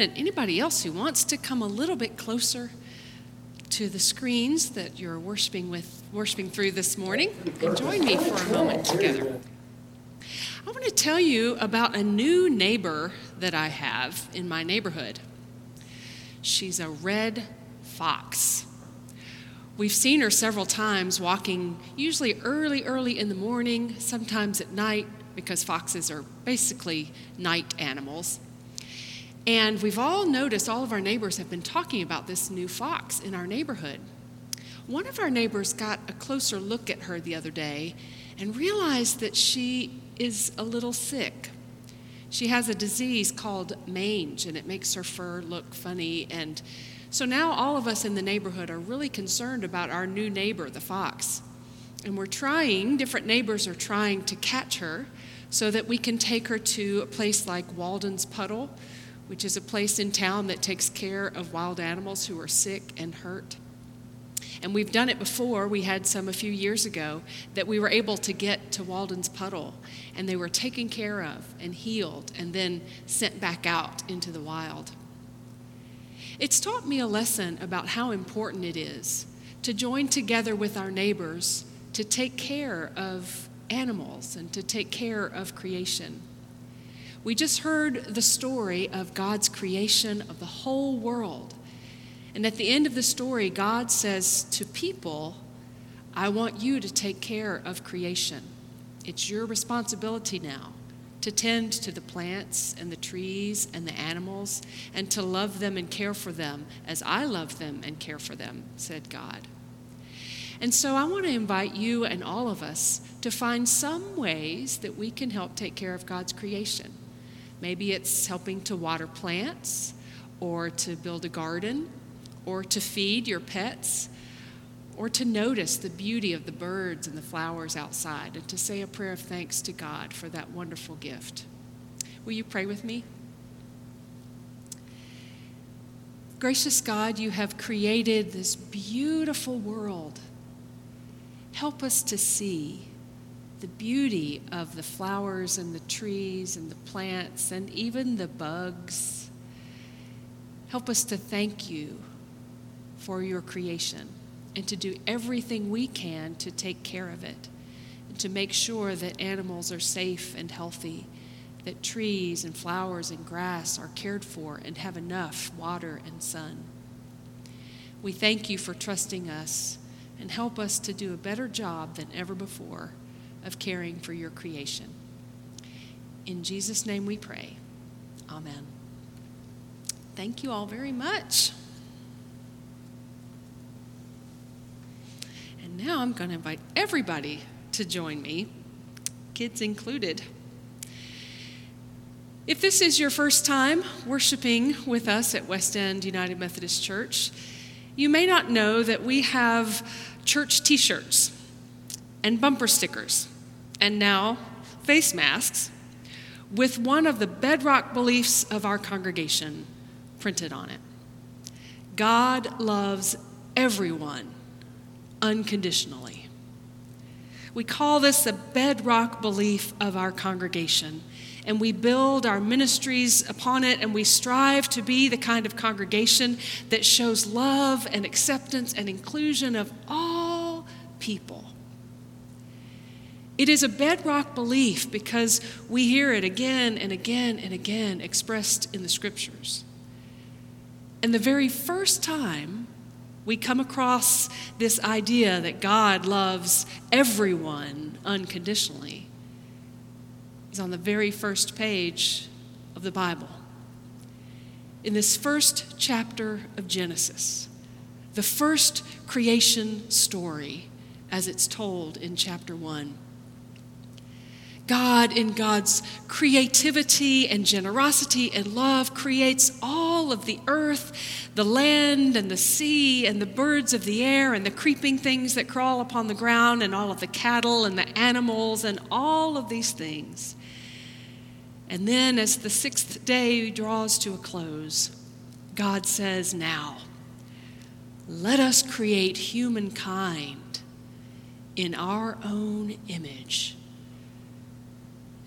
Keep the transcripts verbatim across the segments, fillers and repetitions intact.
in, and anybody else who wants to come a little bit closer to the screens that you're worshiping with, worshiping through this morning, you can join me for a moment together. I want to tell you about a new neighbor that I have in my neighborhood. She's a red fox. We've seen her several times walking, usually early, early in the morning, sometimes at night, because foxes are basically night animals. And we've all noticed, all of our neighbors have been talking about this new fox in our neighborhood. One of our neighbors got a closer look at her the other day and realized that she is a little sick. She has a disease called mange, and it makes her fur look funny. And so now all of us in the neighborhood are really concerned about our new neighbor, the fox. And we're trying, different neighbors are trying to catch her so that we can take her to a place like Walden's Puddle, which is a place in town that takes care of wild animals who are sick and hurt. And we've done it before. We had some a few years ago that we were able to get to Walden's Puddle, and they were taken care of and healed and then sent back out into the wild. It's taught me a lesson about how important it is to join together with our neighbors to take care of animals and to take care of creation. We just heard the story of God's creation of the whole world. And at the end of the story, God says to people, I want you to take care of creation. It's your responsibility now to tend to the plants and the trees and the animals and to love them and care for them as I love them and care for them, said God. And so I want to invite you and all of us to find some ways that we can help take care of God's creation. Maybe it's helping to water plants or to build a garden, or to feed your pets, or to notice the beauty of the birds and the flowers outside, and to say a prayer of thanks to God for that wonderful gift. Will you pray with me? Gracious God, you have created this beautiful world. Help us to see the beauty of the flowers and the trees and the plants and even the bugs. Help us to thank you for your creation and to do everything we can to take care of it and to make sure that animals are safe and healthy, that trees and flowers and grass are cared for and have enough water and sun. We thank you for trusting us, and help us to do a better job than ever before of caring for your creation. In Jesus' name we pray. Amen. Thank you all very much. Now I'm going to invite everybody to join me, kids included. If this is your first time worshiping with us at West End United Methodist Church, you may not know that we have church t-shirts and bumper stickers and now face masks with one of the bedrock beliefs of our congregation printed on it. God loves everyone unconditionally. We call this a bedrock belief of our congregation, and we build our ministries upon it, and we strive to be the kind of congregation that shows love and acceptance and inclusion of all people. It is a bedrock belief because we hear it again and again and again expressed in the scriptures. And the very first time we come across this idea that God loves everyone unconditionally is on the very first page of the Bible. In this first chapter of Genesis, the first creation story as it's told in chapter one. God, in God's creativity and generosity and love, creates all of the earth, the land and the sea and the birds of the air and the creeping things that crawl upon the ground and all of the cattle and the animals and all of these things. And then as the sixth day draws to a close, God says, now, let us create humankind in our own image.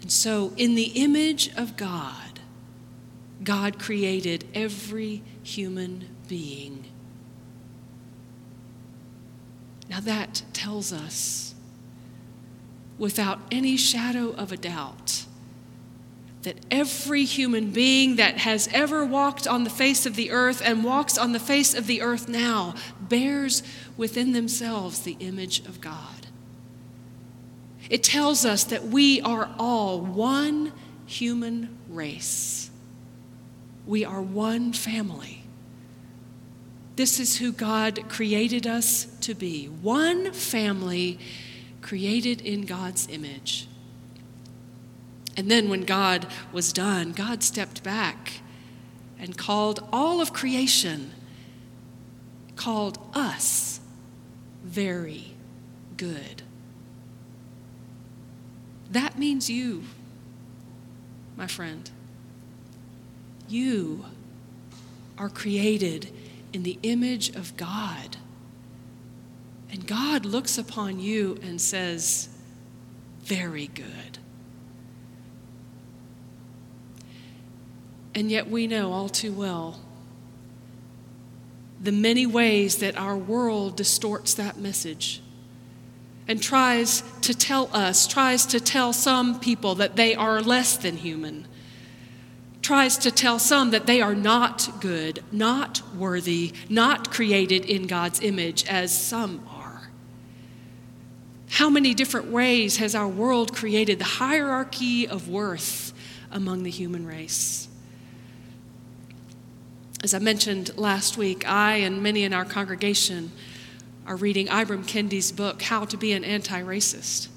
And so, in the image of God, God created every human being. Now that tells us, without any shadow of a doubt, that every human being that has ever walked on the face of the earth and walks on the face of the earth now bears within themselves the image of God. It tells us that we are all one human race. We are one family. This is who God created us to be. One family created in God's image. And then when God was done, God stepped back and called all of creation, called us very good. That means you, my friend. You are created in the image of God. And God looks upon you and says, very good. And yet we know all too well the many ways that our world distorts that message and tries to tell us, tries to tell some people that they are less than human, tries to tell some that they are not good, not worthy, not created in God's image as some are. How many different ways has our world created the hierarchy of worth among the human race? As I mentioned last week, I and many in our congregation are reading Ibram Kendi's book, How to Be an Anti-Racist.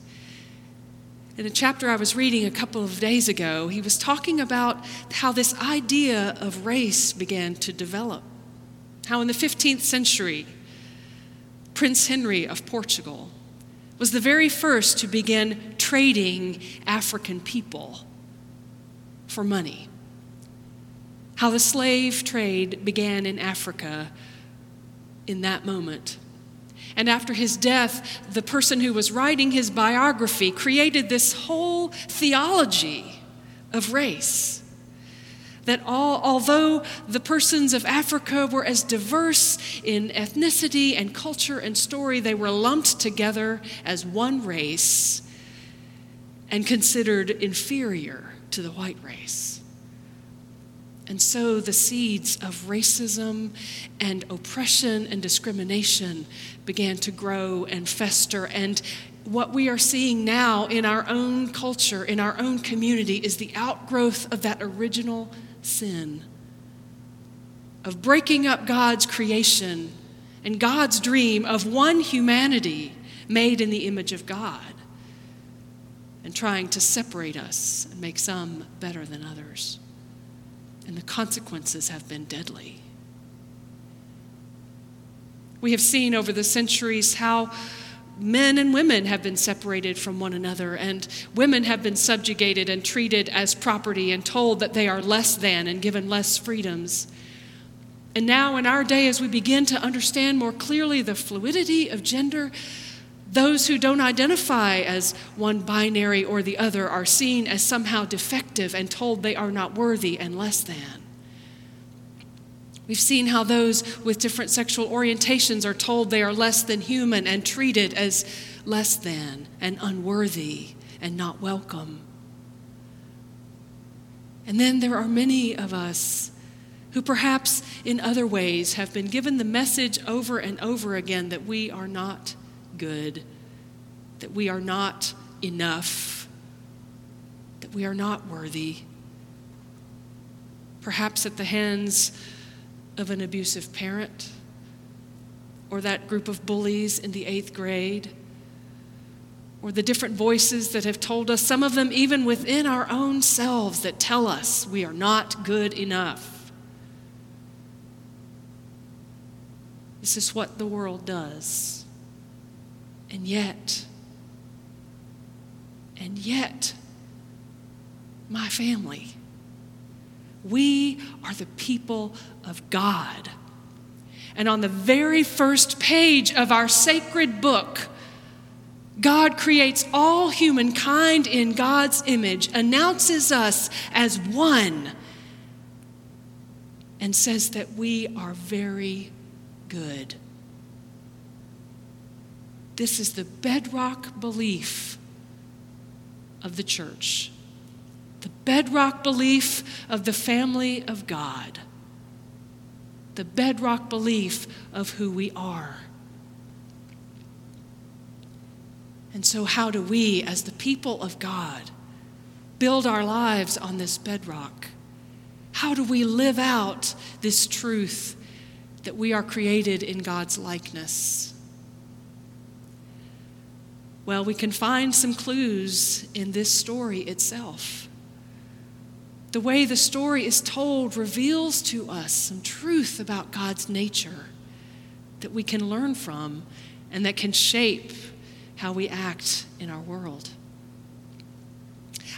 In a chapter I was reading a couple of days ago, he was talking about how this idea of race began to develop. How in the fifteenth century, Prince Henry of Portugal was the very first to begin trading African people for money. How the slave trade began in Africa in that moment. And after his death, the person who was writing his biography created this whole theology of race. That all, although the persons of Africa were as diverse in ethnicity and culture and story, they were lumped together as one race and considered inferior to the white race. And so the seeds of racism and oppression and discrimination began to grow and fester. And what we are seeing now in our own culture, in our own community, is the outgrowth of that original sin, of breaking up God's creation and God's dream of one humanity made in the image of God, and trying to separate us and make some better than others. And the consequences have been deadly. We have seen over the centuries how men and women have been separated from one another, and women have been subjugated and treated as property and told that they are less than and given less freedoms. And now in our day, as we begin to understand more clearly the fluidity of gender, those who don't identify as one binary or the other are seen as somehow defective and told they are not worthy and less than. We've seen how those with different sexual orientations are told they are less than human and treated as less than and unworthy and not welcome. And then there are many of us who perhaps in other ways have been given the message over and over again that we are not good, that we are not enough, that we are not worthy, perhaps at the hands of an abusive parent or that group of bullies in the eighth grade, or the different voices that have told us, some of them even within our own selves, that tell us we are not good enough. This is what the world does. And yet, and yet, my family, we are the people of God. And on the very first page of our sacred book, God creates all humankind in God's image, announces us as one and says that we are very good. This is the bedrock belief of the church, the bedrock belief of the family of God, the bedrock belief of who we are. And so how do we, as the people of God, build our lives on this bedrock? How do we live out this truth that we are created in God's likeness? Well, we can find some clues in this story itself. The way the story is told reveals to us some truth about God's nature that we can learn from and that can shape how we act in our world.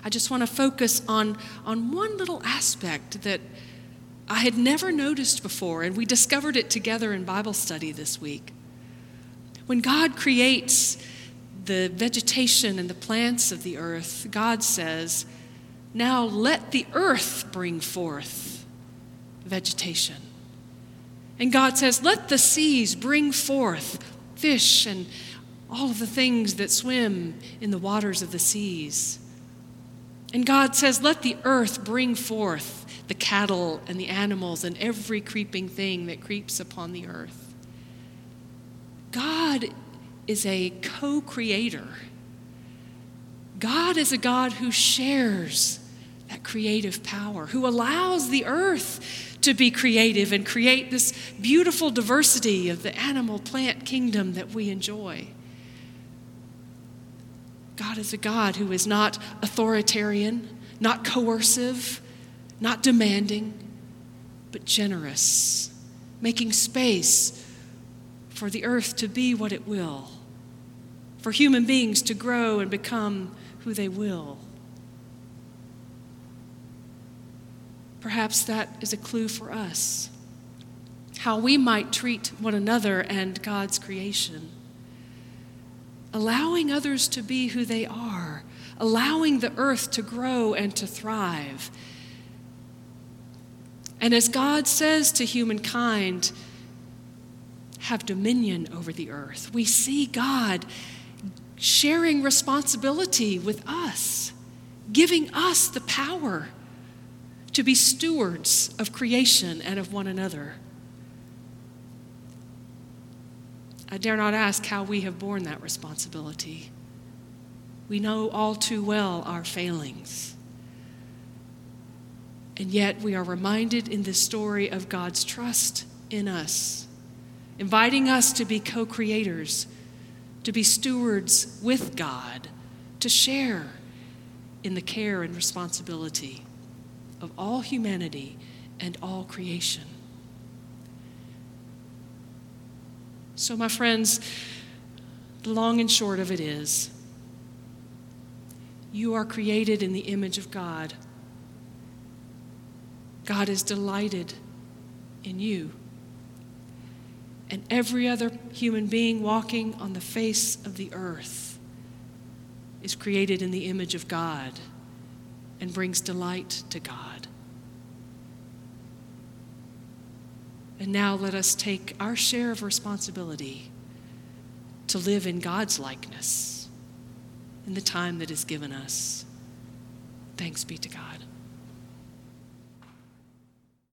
I just want to focus on, on one little aspect that I had never noticed before, and we discovered it together in Bible study this week. When God creates the vegetation and the plants of the earth, God says, "Now let the earth bring forth vegetation." And God says, "Let the seas bring forth fish and all of the things that swim in the waters of the seas." And God says, "Let the earth bring forth the cattle and the animals and every creeping thing that creeps upon the earth." God is a co-creator. God is a God who shares that creative power, who allows the earth to be creative and create this beautiful diversity of the animal plant kingdom that we enjoy. God is a God who is not authoritarian, not coercive, not demanding, but generous, making space for the earth to be what it will, for human beings to grow and become who they will. Perhaps that is a clue for us, how we might treat one another and God's creation. Allowing others to be who they are, allowing the earth to grow and to thrive. And as God says to humankind, have dominion over the earth. We see God sharing responsibility with us, giving us the power to be stewards of creation and of one another. I dare not ask how we have borne that responsibility. We know all too well our failings. And yet we are reminded in this story of God's trust in us, inviting us to be co-creators, to be stewards with God, to share in the care and responsibility of all humanity and all creation. So, my friends, the long and short of it is, you are created in the image of God. God is delighted in you. And every other human being walking on the face of the earth is created in the image of God and brings delight to God. And now let us take our share of responsibility to live in God's likeness in the time that is given us. Thanks be to God.